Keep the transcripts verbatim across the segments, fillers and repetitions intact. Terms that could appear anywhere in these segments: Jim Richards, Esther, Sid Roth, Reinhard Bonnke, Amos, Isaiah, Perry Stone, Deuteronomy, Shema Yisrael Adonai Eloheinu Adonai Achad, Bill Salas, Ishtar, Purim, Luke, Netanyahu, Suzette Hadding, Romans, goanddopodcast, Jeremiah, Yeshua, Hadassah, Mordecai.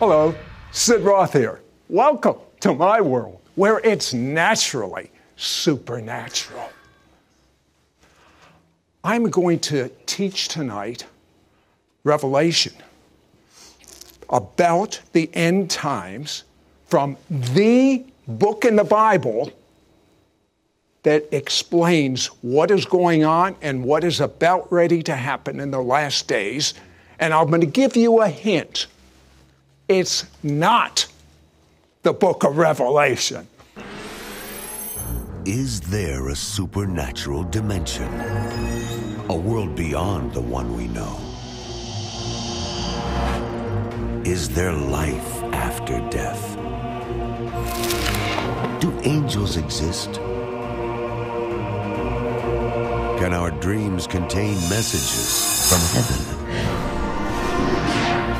Hello, Sid Roth here. Welcome to my world, where it's naturally supernatural. I'm going to teach tonight Revelation about the end times from the book in the Bible that explains what is going on and what is about ready to happen in the last days. And I'm going to give you a hint. It's not the book of Revelation. Is there a supernatural dimension? A world beyond the one we know? Is there life after death? Do angels exist? Can our dreams contain messages from heaven?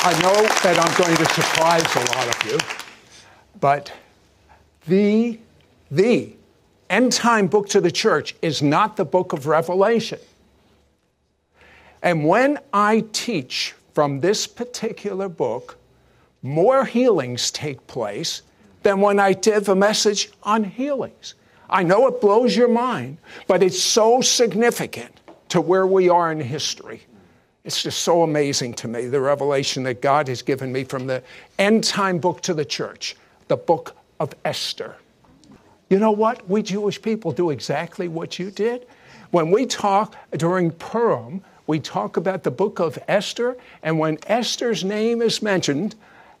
I know that I'm going to surprise a lot of you, but the, the end-time book to the church is not the book of Revelation. And when I teach from this particular book, more healings take place than when I give a message on healings. I know it blows your mind, but it's so significant to where we are in history. It's just so amazing to me, the revelation that God has given me from the end-time book to the church, the book of Esther. You know what? We Jewish people do exactly what you did. When we talk during Purim, we talk about the book of Esther, and when Esther's name is mentioned,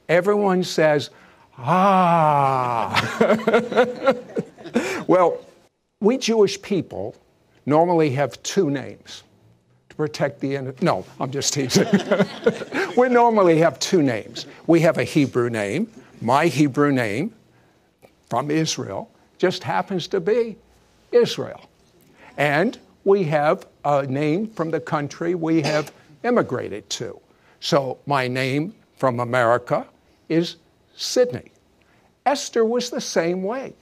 everyone says, ah. Well, we Jewish people normally have two names. Protect the end. No, I'm just teasing. We normally have two names. We have a Hebrew name. My Hebrew name from Israel just happens to be Israel. And we have a name from the country we have immigrated to. So my name from America is Sydney. Esther was the same way.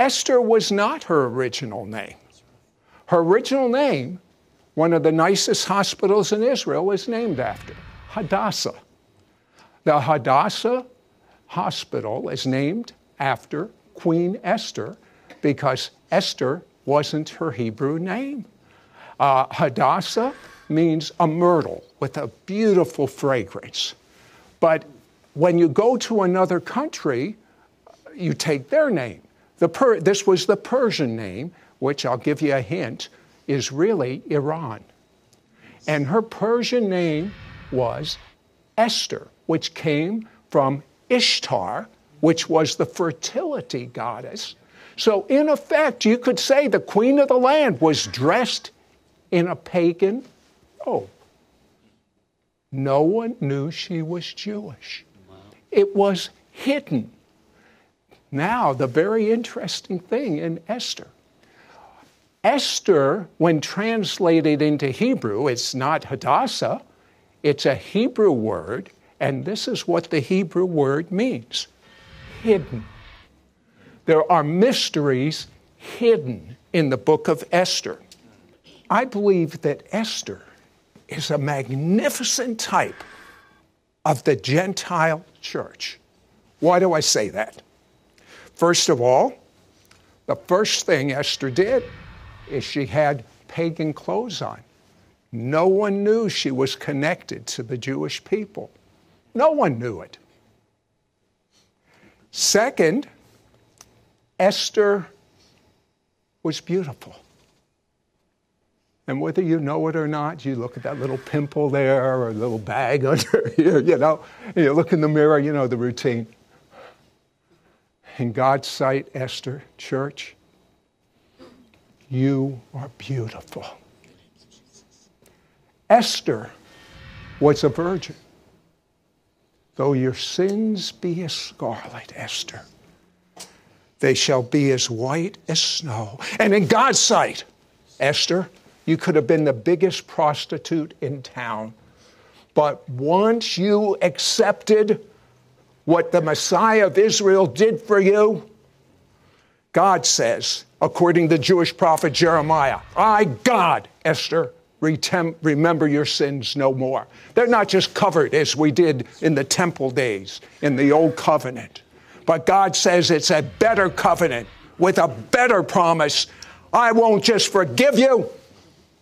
Esther was not her original name. Her original name, one of the nicest hospitals in Israel, is named after Hadassah. The Hadassah Hospital is named after Queen Esther because Esther wasn't her Hebrew name. Uh, Hadassah means a myrtle with a beautiful fragrance. But when you go to another country, you take their name. The per this was the Persian name, which I'll give you a hint, is really Iran. And her Persian name was Esther, which came from Ishtar, which was the fertility goddess. So in effect, you could say the queen of the land was dressed in a pagan robe. No one knew she was Jewish. Wow. It was hidden. Now, the very interesting thing in Esther, Esther, when translated into Hebrew, it's not Hadassah, it's a Hebrew word, and this is what the Hebrew word means, hidden. There are mysteries hidden in the book of Esther. I believe that Esther is a magnificent type of the Gentile church. Why do I say that? First of all, the first thing Esther did is she had pagan clothes on. No one knew she was connected to the Jewish people. No one knew it. Second, Esther was beautiful. And whether you know it or not, you look at that little pimple there or a little bag under here, you know, and you look in the mirror, you know the routine. In God's sight, Esther, church, you are beautiful. Esther was a virgin. Though your sins be as scarlet, Esther, they shall be as white as snow. And in God's sight, Esther, you could have been the biggest prostitute in town. But once you accepted what the Messiah of Israel did for you, God says, according to the Jewish prophet Jeremiah, I, God, Esther, remember your sins no more. They're not just covered as we did in the temple days, in the old covenant. But God says it's a better covenant with a better promise. I won't just forgive you.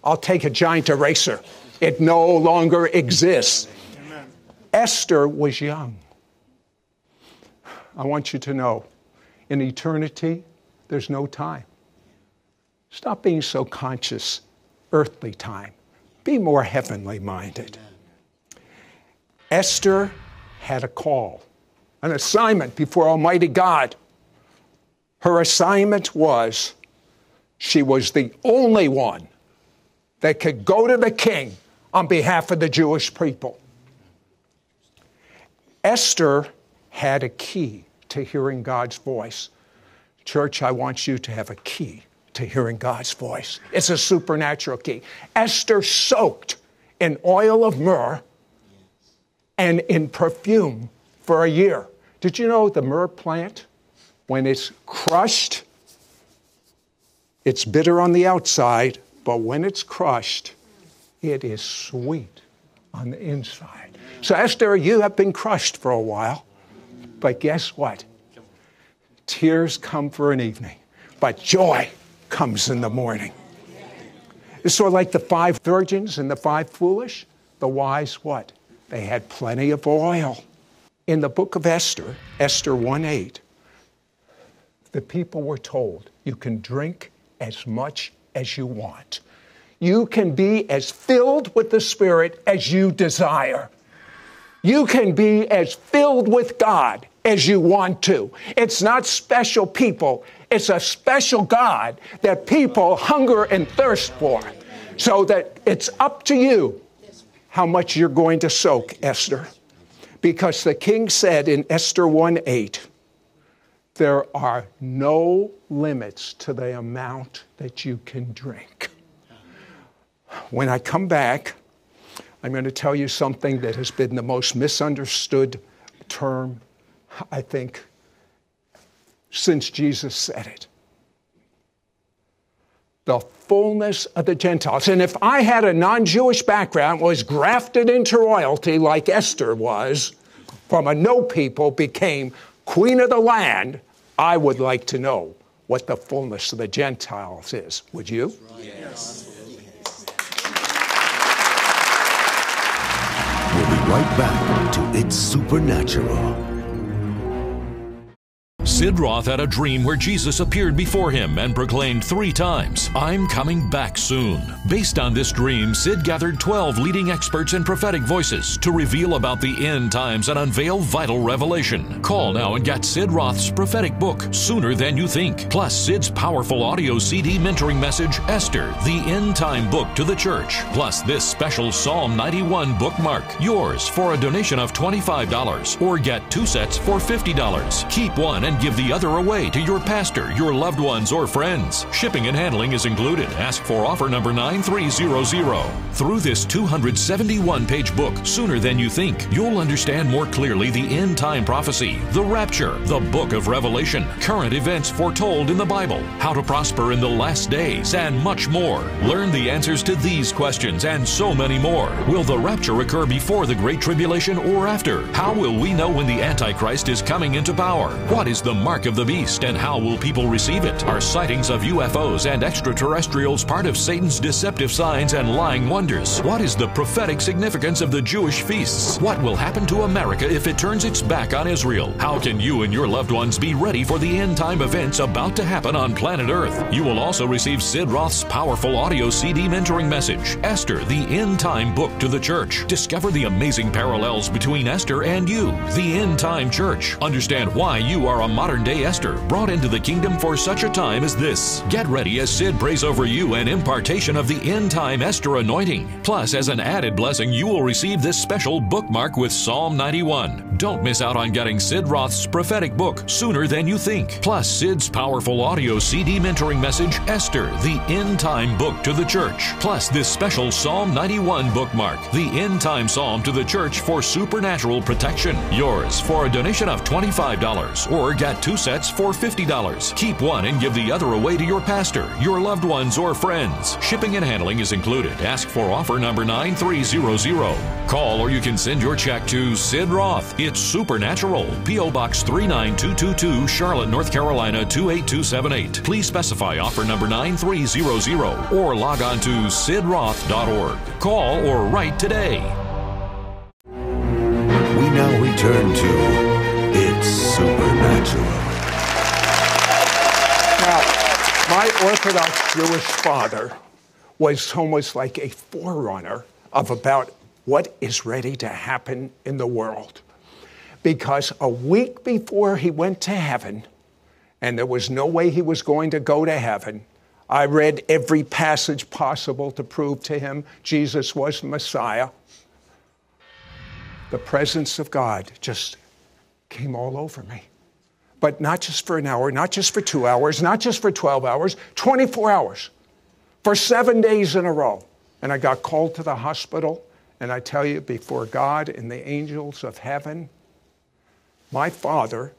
I'll take a giant eraser. It no longer exists. Amen. Esther was young. I want you to know, in eternity, there's no time. Stop being so conscious, earthly time. Be more heavenly minded. Amen. Esther had a call, an assignment before Almighty God. Her assignment was, she was the only one that could go to the king on behalf of the Jewish people. Esther had a key to hearing God's voice. Church, I want you to have a key to hearing God's voice. It's a supernatural key. Esther soaked in oil of myrrh and in perfume for a year. Did you know the myrrh plant, when it's crushed, it's bitter on the outside, but when it's crushed, it is sweet on the inside. So Esther, you have been crushed for a while, but guess what? Tears come for an evening, but joy comes in the morning. It's sort of like the five virgins and the five foolish. The wise what? They had plenty of oil. In the book of Esther, Esther one eight, the people were told, you can drink as much as you want. You can be as filled with the Spirit as you desire. You can be as filled with God as you want to. It's not special people. It's a special God that people hunger and thirst for. So that it's up to you how much you're going to soak, Esther. Because the king said in Esther one eight, there are no limits to the amount that you can drink. When I come back, I'm going to tell you something that has been the most misunderstood term, I think, since Jesus said it. The fullness of the Gentiles. And if I had a non-Jewish background, was grafted into royalty like Esther was, from a no people became queen of the land, I would like to know what the fullness of the Gentiles is. Would you? Yes. We'll be right back to It's Supernatural. Sid Roth had a dream where Jesus appeared before him and proclaimed three times, I'm coming back soon. Based on this dream, Sid gathered twelve leading experts and prophetic voices to reveal about the end times and unveil vital revelation. Call now and get Sid Roth's prophetic book sooner than you think. Plus, Sid's powerful audio C D mentoring message, Esther, the End Time Book to the Church. Plus, this special Psalm ninety-one bookmark, yours for a donation of twenty-five dollars or get two sets for fifty dollars. Keep one and give the other away to your pastor, your loved ones, or friends. Shipping and handling is included. Ask for offer number nine three zero zero. Through this two hundred seventy-one page book, sooner than you think, you'll understand more clearly the end time prophecy, the rapture, the book of Revelation, current events foretold in the Bible, how to prosper in the last days, and much more. Learn the answers to these questions and so many more. Will the rapture occur before the Great Tribulation or after? How will we know when the Antichrist is coming into power? What is the mark of the beast and how will people receive it? Are sightings of U F Os and extraterrestrials part of Satan's deceptive signs and lying wonders? What is the prophetic significance of the Jewish feasts? What will happen to America if it turns its back on Israel? How can you and your loved ones be ready for the end time events about to happen on planet Earth? You will also receive Sid Roth's powerful audio C D mentoring message, Esther, the End Time Book to the Church. Discover the amazing parallels between Esther and you, the End Time Church. Understand why you are a modern-day Esther, brought into the kingdom for such a time as this. Get ready as Sid prays over you an impartation of the end-time Esther anointing. Plus, as an added blessing, you will receive this special bookmark with Psalm ninety-one. Don't miss out on getting Sid Roth's prophetic book sooner than you think. Plus, Sid's powerful audio C D mentoring message, Esther, the End Time Book to the Church. Plus, this special Psalm ninety-one bookmark, the End Time Psalm to the Church for supernatural protection. Yours for a donation of twenty-five dollars, or get two sets for fifty dollars. Keep one and give the other away to your pastor, your loved ones, or friends. Shipping and handling is included. Ask for offer number nine three zero zero. Call or you can send your check to Sid Roth. It's Supernatural. P O Box three nine two two two, Charlotte, North Carolina two eight two seven eight. Please specify offer number nine three zero zero or log on to sid roth dot org. Call or write today. We now return to It's Supernatural. Now, my Orthodox Jewish father was almost like a forerunner of about what is ready to happen in the world. Because a week before he went to heaven, and there was no way he was going to go to heaven, I read every passage possible to prove to him Jesus was Messiah. The presence of God just came all over me. But not just for an hour, not just for two hours, not just for twelve hours, twenty-four hours. For seven days in a row. And I got called to the hospital, and I tell you, before God and the angels of heaven, my father,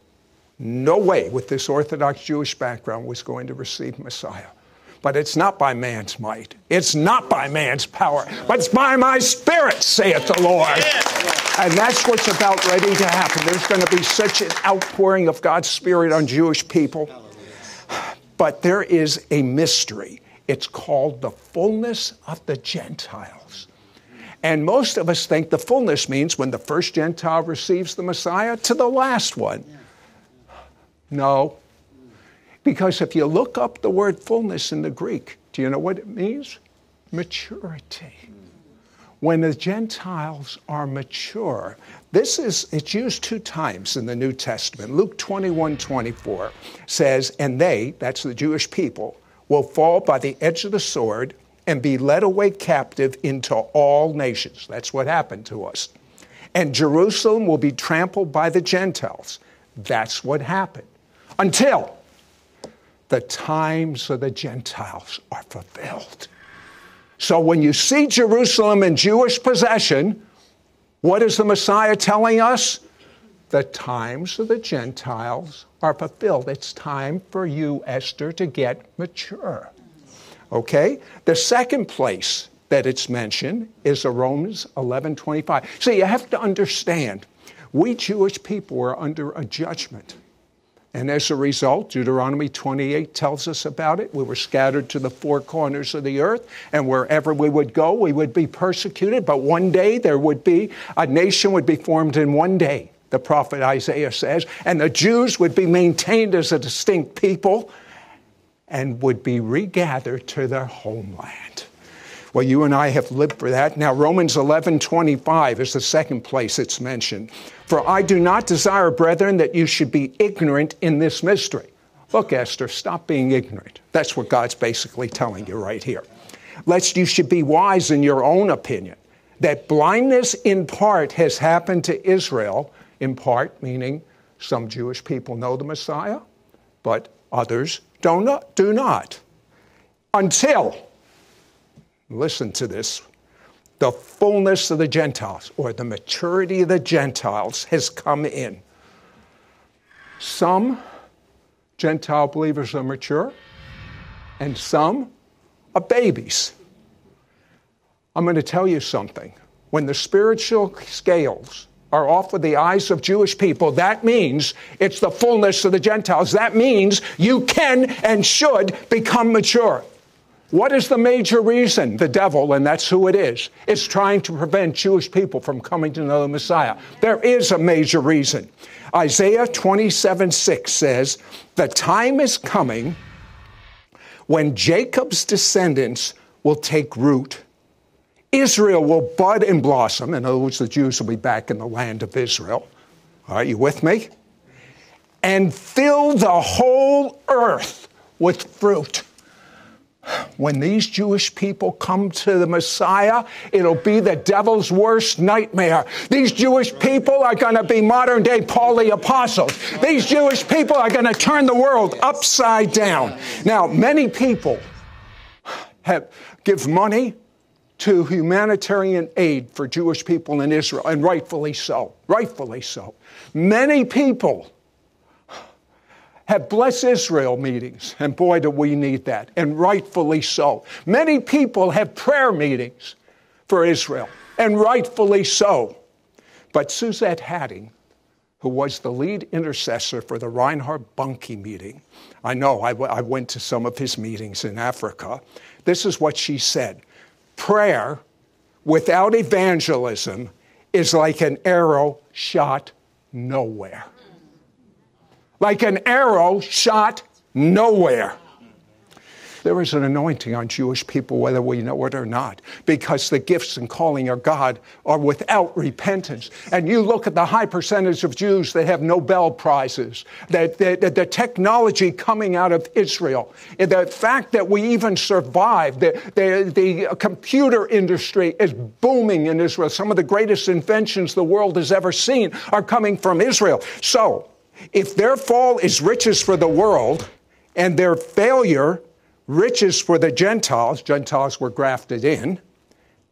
no way with this Orthodox Jewish background, was going to receive Messiah. But it's not by man's might. It's not by man's power. But it's by my Spirit, saith the Lord. And that's what's about ready to happen. There's going to be such an outpouring of God's Spirit on Jewish people. But there is a mystery. It's called the fullness of the Gentiles. And most of us think the fullness means when the first Gentile receives the Messiah to the last one. No. Because if you look up the word fullness in the Greek, do you know what it means? Maturity. When the Gentiles are mature, this is, it's used two times in the New Testament. Luke twenty-one twenty-four says, and they, that's the Jewish people, will fall by the edge of the sword and be led away captive into all nations. That's what happened to us. And Jerusalem will be trampled by the Gentiles. That's what happened. Until the times of the Gentiles are fulfilled. So when you see Jerusalem in Jewish possession, what is the Messiah telling us? The times of the Gentiles are fulfilled. It's time for you, Esther, to get mature. Okay? The second place that it's mentioned is Romans eleven twenty-five. See, you have to understand, we Jewish people are under a judgment. And as a result, Deuteronomy twenty-eight tells us about it. We were scattered to the four corners of the earth, and wherever we would go, we would be persecuted. But one day there would be, a nation would be formed in one day. The prophet Isaiah says, and the Jews would be maintained as a distinct people and would be regathered to their homeland. Well, you and I have lived for that. Now, Romans eleven twenty-five is the second place it's mentioned. For I do not desire, brethren, that you should be ignorant in this mystery. Look, Esther, stop being ignorant. That's what God's basically telling you right here. Lest you should be wise in your own opinion, that blindness in part has happened to Israel. In part, meaning some Jewish people know the Messiah, but others do not, do not. Until, listen to this, the fullness of the Gentiles, or the maturity of the Gentiles, has come in. Some Gentile believers are mature, and some are babies. I'm going to tell you something. When the spiritual scales are off with the eyes of Jewish people, that means it's the fullness of the Gentiles. That means you can and should become mature. What is the major reason? The devil, and that's who it is, is trying to prevent Jewish people from coming to know the Messiah. There is a major reason. Isaiah twenty-seven six says, the time is coming when Jacob's descendants will take root. Israel will bud and blossom. In other words, the Jews will be back in the land of Israel. Are you with me? And fill the whole earth with fruit. when these Jewish people come to the Messiah, it'll be the devil's worst nightmare. These Jewish people are going to be modern-day Paul the Apostle. These Jewish people are going to turn the world upside down. Now, many people have give money to humanitarian aid for Jewish people in Israel, and rightfully so, rightfully so. Many people have Bless Israel meetings, and boy, do we need that, and rightfully so. Many people have prayer meetings for Israel, and rightfully so. But Suzette Hadding, who was the lead intercessor for the Reinhard Bonnke meeting, I know, I, w I went to some of his meetings in Africa, this is what she said: prayer without evangelism is like an arrow shot nowhere. Like an arrow shot nowhere. There is an anointing on Jewish people, whether we know it or not, because the gifts and calling of God are without repentance. And you look at the high percentage of Jews that have Nobel Prizes, that the, the technology coming out of Israel, the fact that we even survived, the, the, the computer industry is booming in Israel. Some of the greatest inventions the world has ever seen are coming from Israel. So, if their fall is riches for the world, and their failure riches for the Gentiles, Gentiles were grafted in,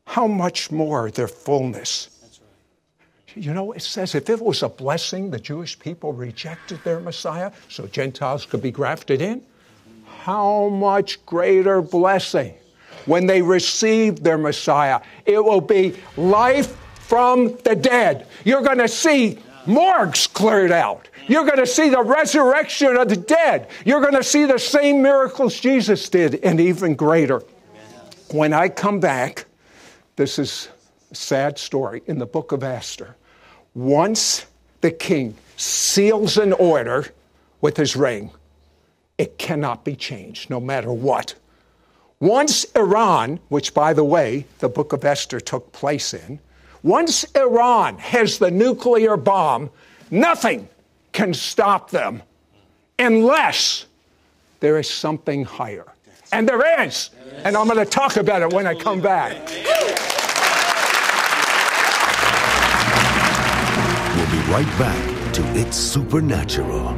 how much more their fullness? That's right. You know, it says if it was a blessing, the Jewish people rejected their Messiah, so Gentiles could be grafted in. How much greater blessing when they receive their Messiah? It will be life from the dead. You're going to see morgues cleared out. You're going to see the resurrection of the dead. You're going to see the same miracles Jesus did, and even greater. When I come back, this is a sad story in the book of Esther. Once the king seals an order with his ring, it cannot be changed, no matter what. Once Iran, which, by the way, the book of Esther took place in, once Iran has the nuclear bomb, nothing can stop them unless there is something higher. And there is. And I'm going to talk about it when I come back. We'll be right back to It's Supernatural.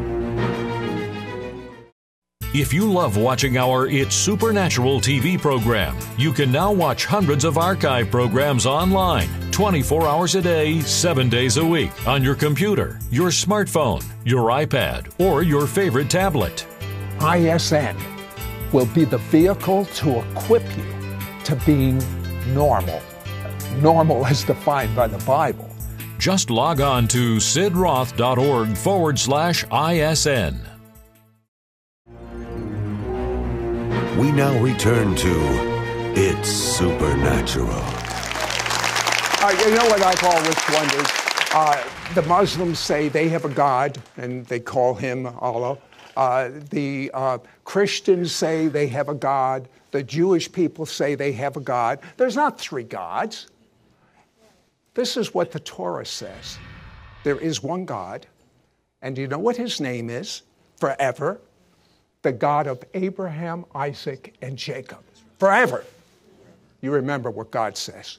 If you love watching our It's Supernatural T V program, you can now watch hundreds of archive programs online, twenty-four hours a day, seven days a week, on your computer, your smartphone, your iPad, or your favorite tablet. I S N will be the vehicle to equip you to being normal. Normal as defined by the Bible. Just log on to sidroth.org forward slash ISN. We now return to It's Supernatural. Uh, you know what I've always wondered? Uh, the Muslims say they have a God, and they call him Allah. Uh, the uh, Christians say they have a God. The Jewish people say they have a God. There's not three gods. This is what the Torah says. There is one God, and you know what his name is forever? The God of Abraham, Isaac, and Jacob. Forever. You remember what God says.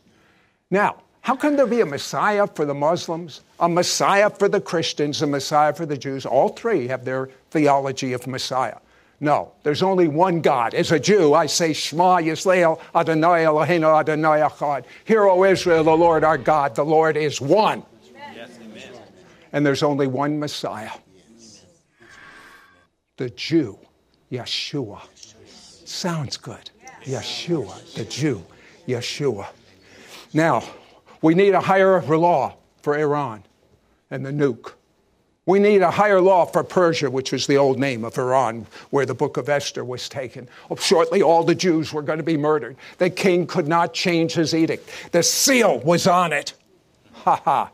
Now, how can there be a Messiah for the Muslims, a Messiah for the Christians, a Messiah for the Jews? All three have their theology of Messiah. No, there's only one God. As a Jew, I say, Shema Yisrael Adonai Eloheinu Adonai Achad. Hear, O Israel, the Lord our God, the Lord is one. Yes, amen. And there's only one Messiah. The Jew. Yeshua. Sounds good. Yeshua, the Jew. Yeshua. Now, we need a higher law for Iran and the nuke. We need a higher law for Persia, which was the old name of Iran, where the book of Esther was taken. Shortly, all the Jews were going to be murdered. The king could not change his edict. The seal was on it. Ha ha.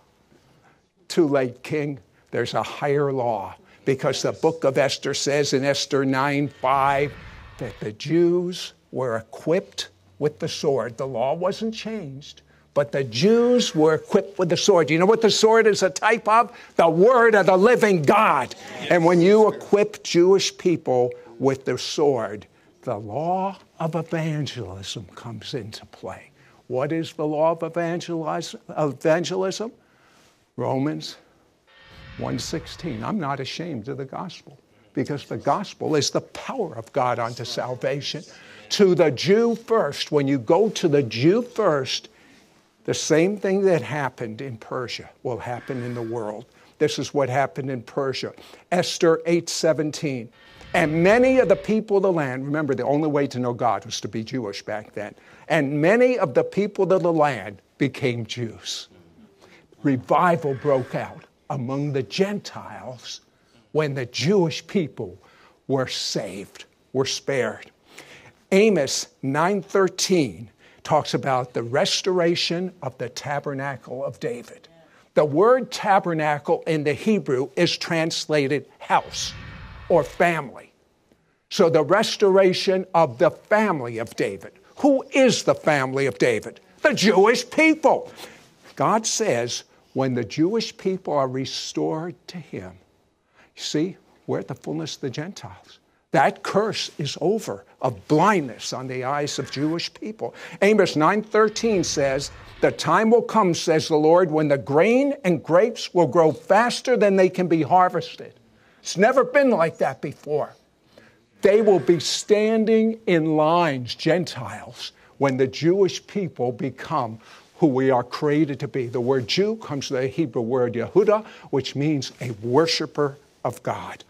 Too late, king. There's a higher law. Because the book of Esther says in Esther nine five that the Jews were equipped with the sword. The law wasn't changed, but the Jews were equipped with the sword. You know what the sword is a type of? The word of the living God. And when you equip Jewish people with the sword, the law of evangelism comes into play. What is the law of evangelism? Romans one sixteen. I'm not ashamed of the gospel, because the gospel is the power of God unto salvation. To the Jew first. When you go to the Jew first, the same thing that happened in Persia will happen in the world. This is what happened in Persia. Esther eight seventeen. And many of the people of the land, remember the only way to know God was to be Jewish back then, and many of the people of the land became Jews. Revival broke out among the Gentiles when the Jewish people were saved, were spared. Amos nine thirteen talks about the restoration of the tabernacle of David. The word tabernacle in the Hebrew is translated house or family. So the restoration of the family of David. Who is the family of David? The Jewish people. God says when the Jewish people are restored to him, you see, we're at the fullness of the Gentiles. That curse is over of blindness on the eyes of Jewish people. Amos nine thirteen says, the time will come, says the Lord, when the grain and grapes will grow faster than they can be harvested. It's never been like that before. They will be standing in lines, Gentiles, when the Jewish people become who we are created to be. The word Jew comes from the Hebrew word Yehuda, which means a worshiper of God.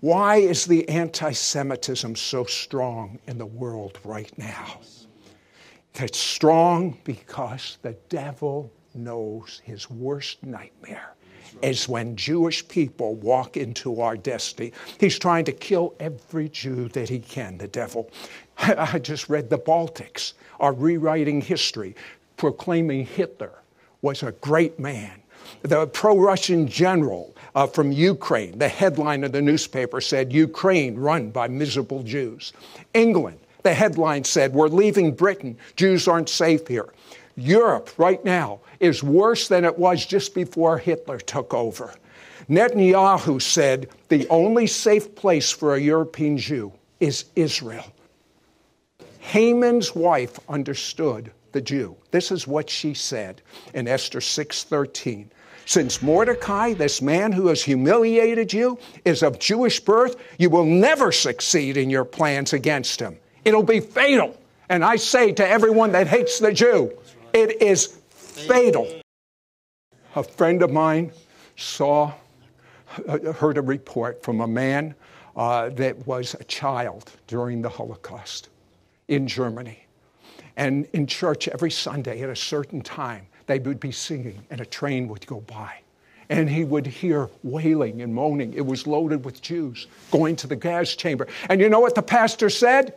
Why is the anti-Semitism so strong in the world right now? It's strong because the devil knows his worst nightmare is when Jewish people walk into our destiny. He's trying to kill every Jew that he can, the devil. I just read the Baltics are rewriting history, proclaiming Hitler was a great man. The pro-Russian general uh, from Ukraine, the headline of the newspaper said, Ukraine run by miserable Jews. England, the headline said, we're leaving Britain. Jews aren't safe here. Europe right now is worse than it was just before Hitler took over. Netanyahu said, the only safe place for a European Jew is Israel. Haman's wife understood the Jew. This is what she said in Esther six thirteen. Since Mordecai, this man who has humiliated you, is of Jewish birth, you will never succeed in your plans against him. It'll be fatal. And I say to everyone that hates the Jew, it is fatal. A friend of mine saw, heard a report from a man uh, that was a child during the Holocaust in Germany. And in church every Sunday at a certain time, they would be singing and a train would go by. And he would hear wailing and moaning. It was loaded with Jews going to the gas chamber. And you know what the pastor said?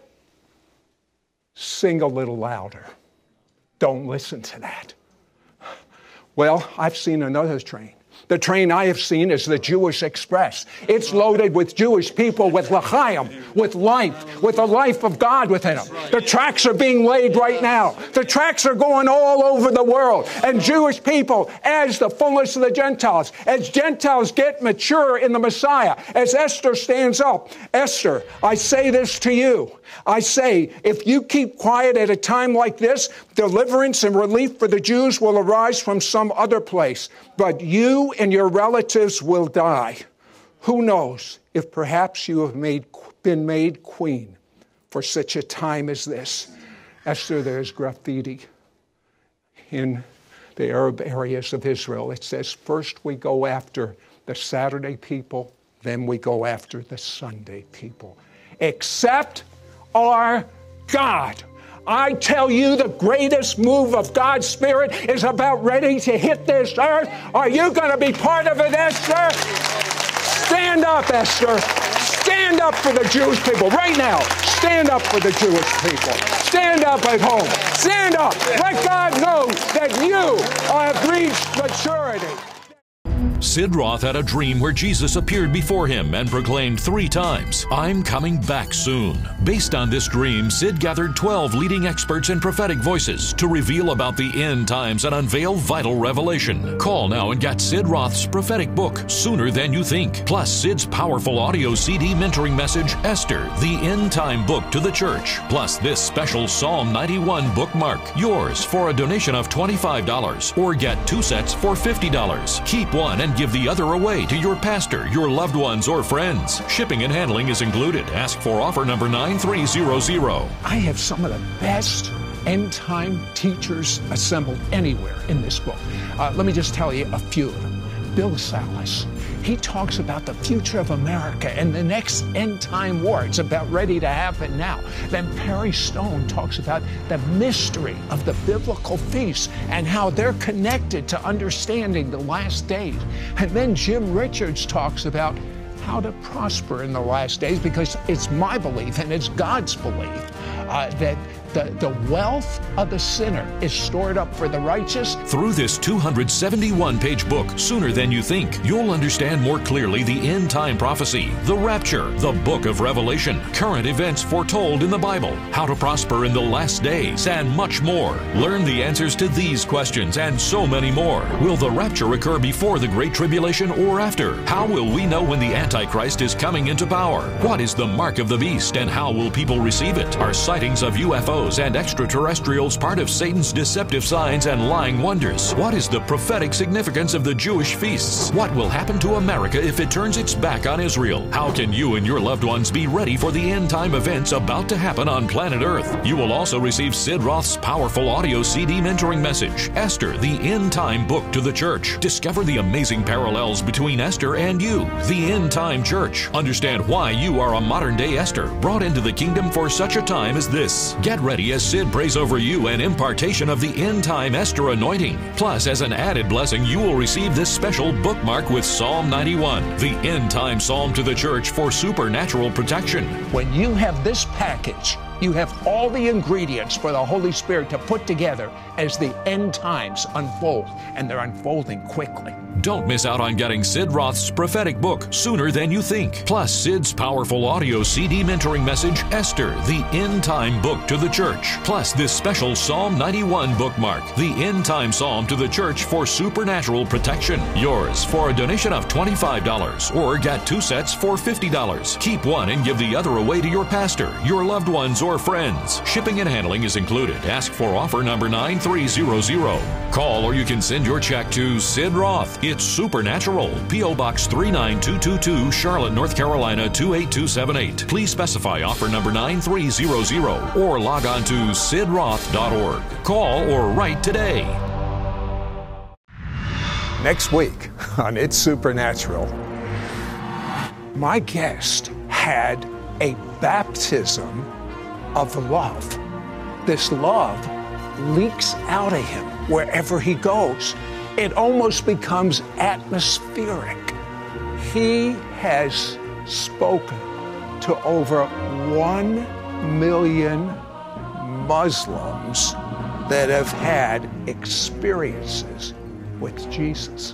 Sing a little louder. Don't listen to that. Well, I've seen another train. The train I have seen is the Jewish Express. It's loaded with Jewish people, with l'chaim, with life, with the life of God within them. The tracks are being laid right now. The tracks are going all over the world. And Jewish people, as the fullness of the Gentiles, as Gentiles get mature in the Messiah, as Esther stands up, Esther, I say this to you. I say, if you keep quiet at a time like this, deliverance and relief for the Jews will arise from some other place. But you and your relatives will die. Who knows if perhaps you have made, been made queen for such a time as this. Esther, there's graffiti in the Arab areas of Israel. It says, first we go after the Saturday people, then we go after the Sunday people. Except our God. I tell you, the greatest move of God's Spirit is about ready to hit this earth. Are you going to be part of it, Esther? Stand up, Esther. Stand up for the Jewish people right now. Stand up for the Jewish people. Stand up at home. Stand up. Let God know that you have reached maturity. Sid Roth had a dream where Jesus appeared before him and proclaimed three times, "I'm coming back soon." Based on this dream, Sid gathered twelve leading experts and prophetic voices to reveal about the end times and unveil vital revelation. Call now and get Sid Roth's prophetic book, Sooner Than You Think, plus Sid's powerful audio C D mentoring message, Esther, the End Time Book to the Church, plus this special Psalm ninety-one bookmark, yours for a donation of twenty-five dollars, or get two sets for fifty dollars. Keep one and give the other away to your pastor, your loved ones, or friends. Shipping and handling is included. Ask for offer number nine three zero zero. I have some of the best end-time teachers assembled anywhere in this book. Uh, let me just tell you a few of them. Bill Salas, he talks about the future of America and the next end-time war. It's about ready to happen now. Then Perry Stone talks about the mystery of the biblical feasts and how they're connected to understanding the last days. And then Jim Richards talks about how to prosper in the last days, because it's my belief and it's God's belief uh, that The, the wealth of the sinner is stored up for the righteous. Through this two hundred seventy-one page book, Sooner Than You Think, you'll understand more clearly the end-time prophecy, the rapture, the book of Revelation, current events foretold in the Bible, how to prosper in the last days, and much more. Learn the answers to these questions and so many more. Will the rapture occur before the Great Tribulation or after? How will we know when the Antichrist is coming into power? What is the mark of the beast and how will people receive it? Are sightings of U F Os and extraterrestrials part of Satan's deceptive signs and lying wonders? What is the prophetic significance of the Jewish feasts? What will happen to America if it turns its back on Israel? How can you and your loved ones be ready for the end-time events about to happen on planet Earth? You will also receive Sid Roth's powerful audio C D mentoring message, Esther, the End-Time Book to the Church. Discover the amazing parallels between Esther and you, the end-time church. Understand why you are a modern-day Esther, brought into the kingdom for such a time as this. Get ready as Sid prays over you an impartation of the end-time Esther anointing. Plus, as an added blessing, you will receive this special bookmark with Psalm ninety-one, the end-time psalm to the church for supernatural protection. When you have this package, you have all the ingredients for the Holy Spirit to put together as the end times unfold, and they're unfolding quickly. Don't miss out on getting Sid Roth's prophetic book, Sooner Than You Think, plus Sid's powerful audio C D mentoring message, Esther, the End-Time Book to the Church, plus this special Psalm ninety-one bookmark, the End-Time Psalm to the Church for supernatural protection, yours for a donation of twenty-five dollars, or get two sets for fifty dollars. Keep one and give the other away to your pastor, your loved ones, or friends. Shipping and handling is included. Ask for offer number nine three zero zero. Call or you can send your check to Sid Roth. It's Supernatural, P O Box three nine two two two, Charlotte, North Carolina two eight two seven eight. Please specify offer number nine three zero zero or log on to sid roth dot org. Call or write today. Next week on It's Supernatural, my guest had a baptism of love. This love leaks out of him wherever he goes. It almost becomes atmospheric. He has spoken to over one million Muslims that have had experiences with Jesus.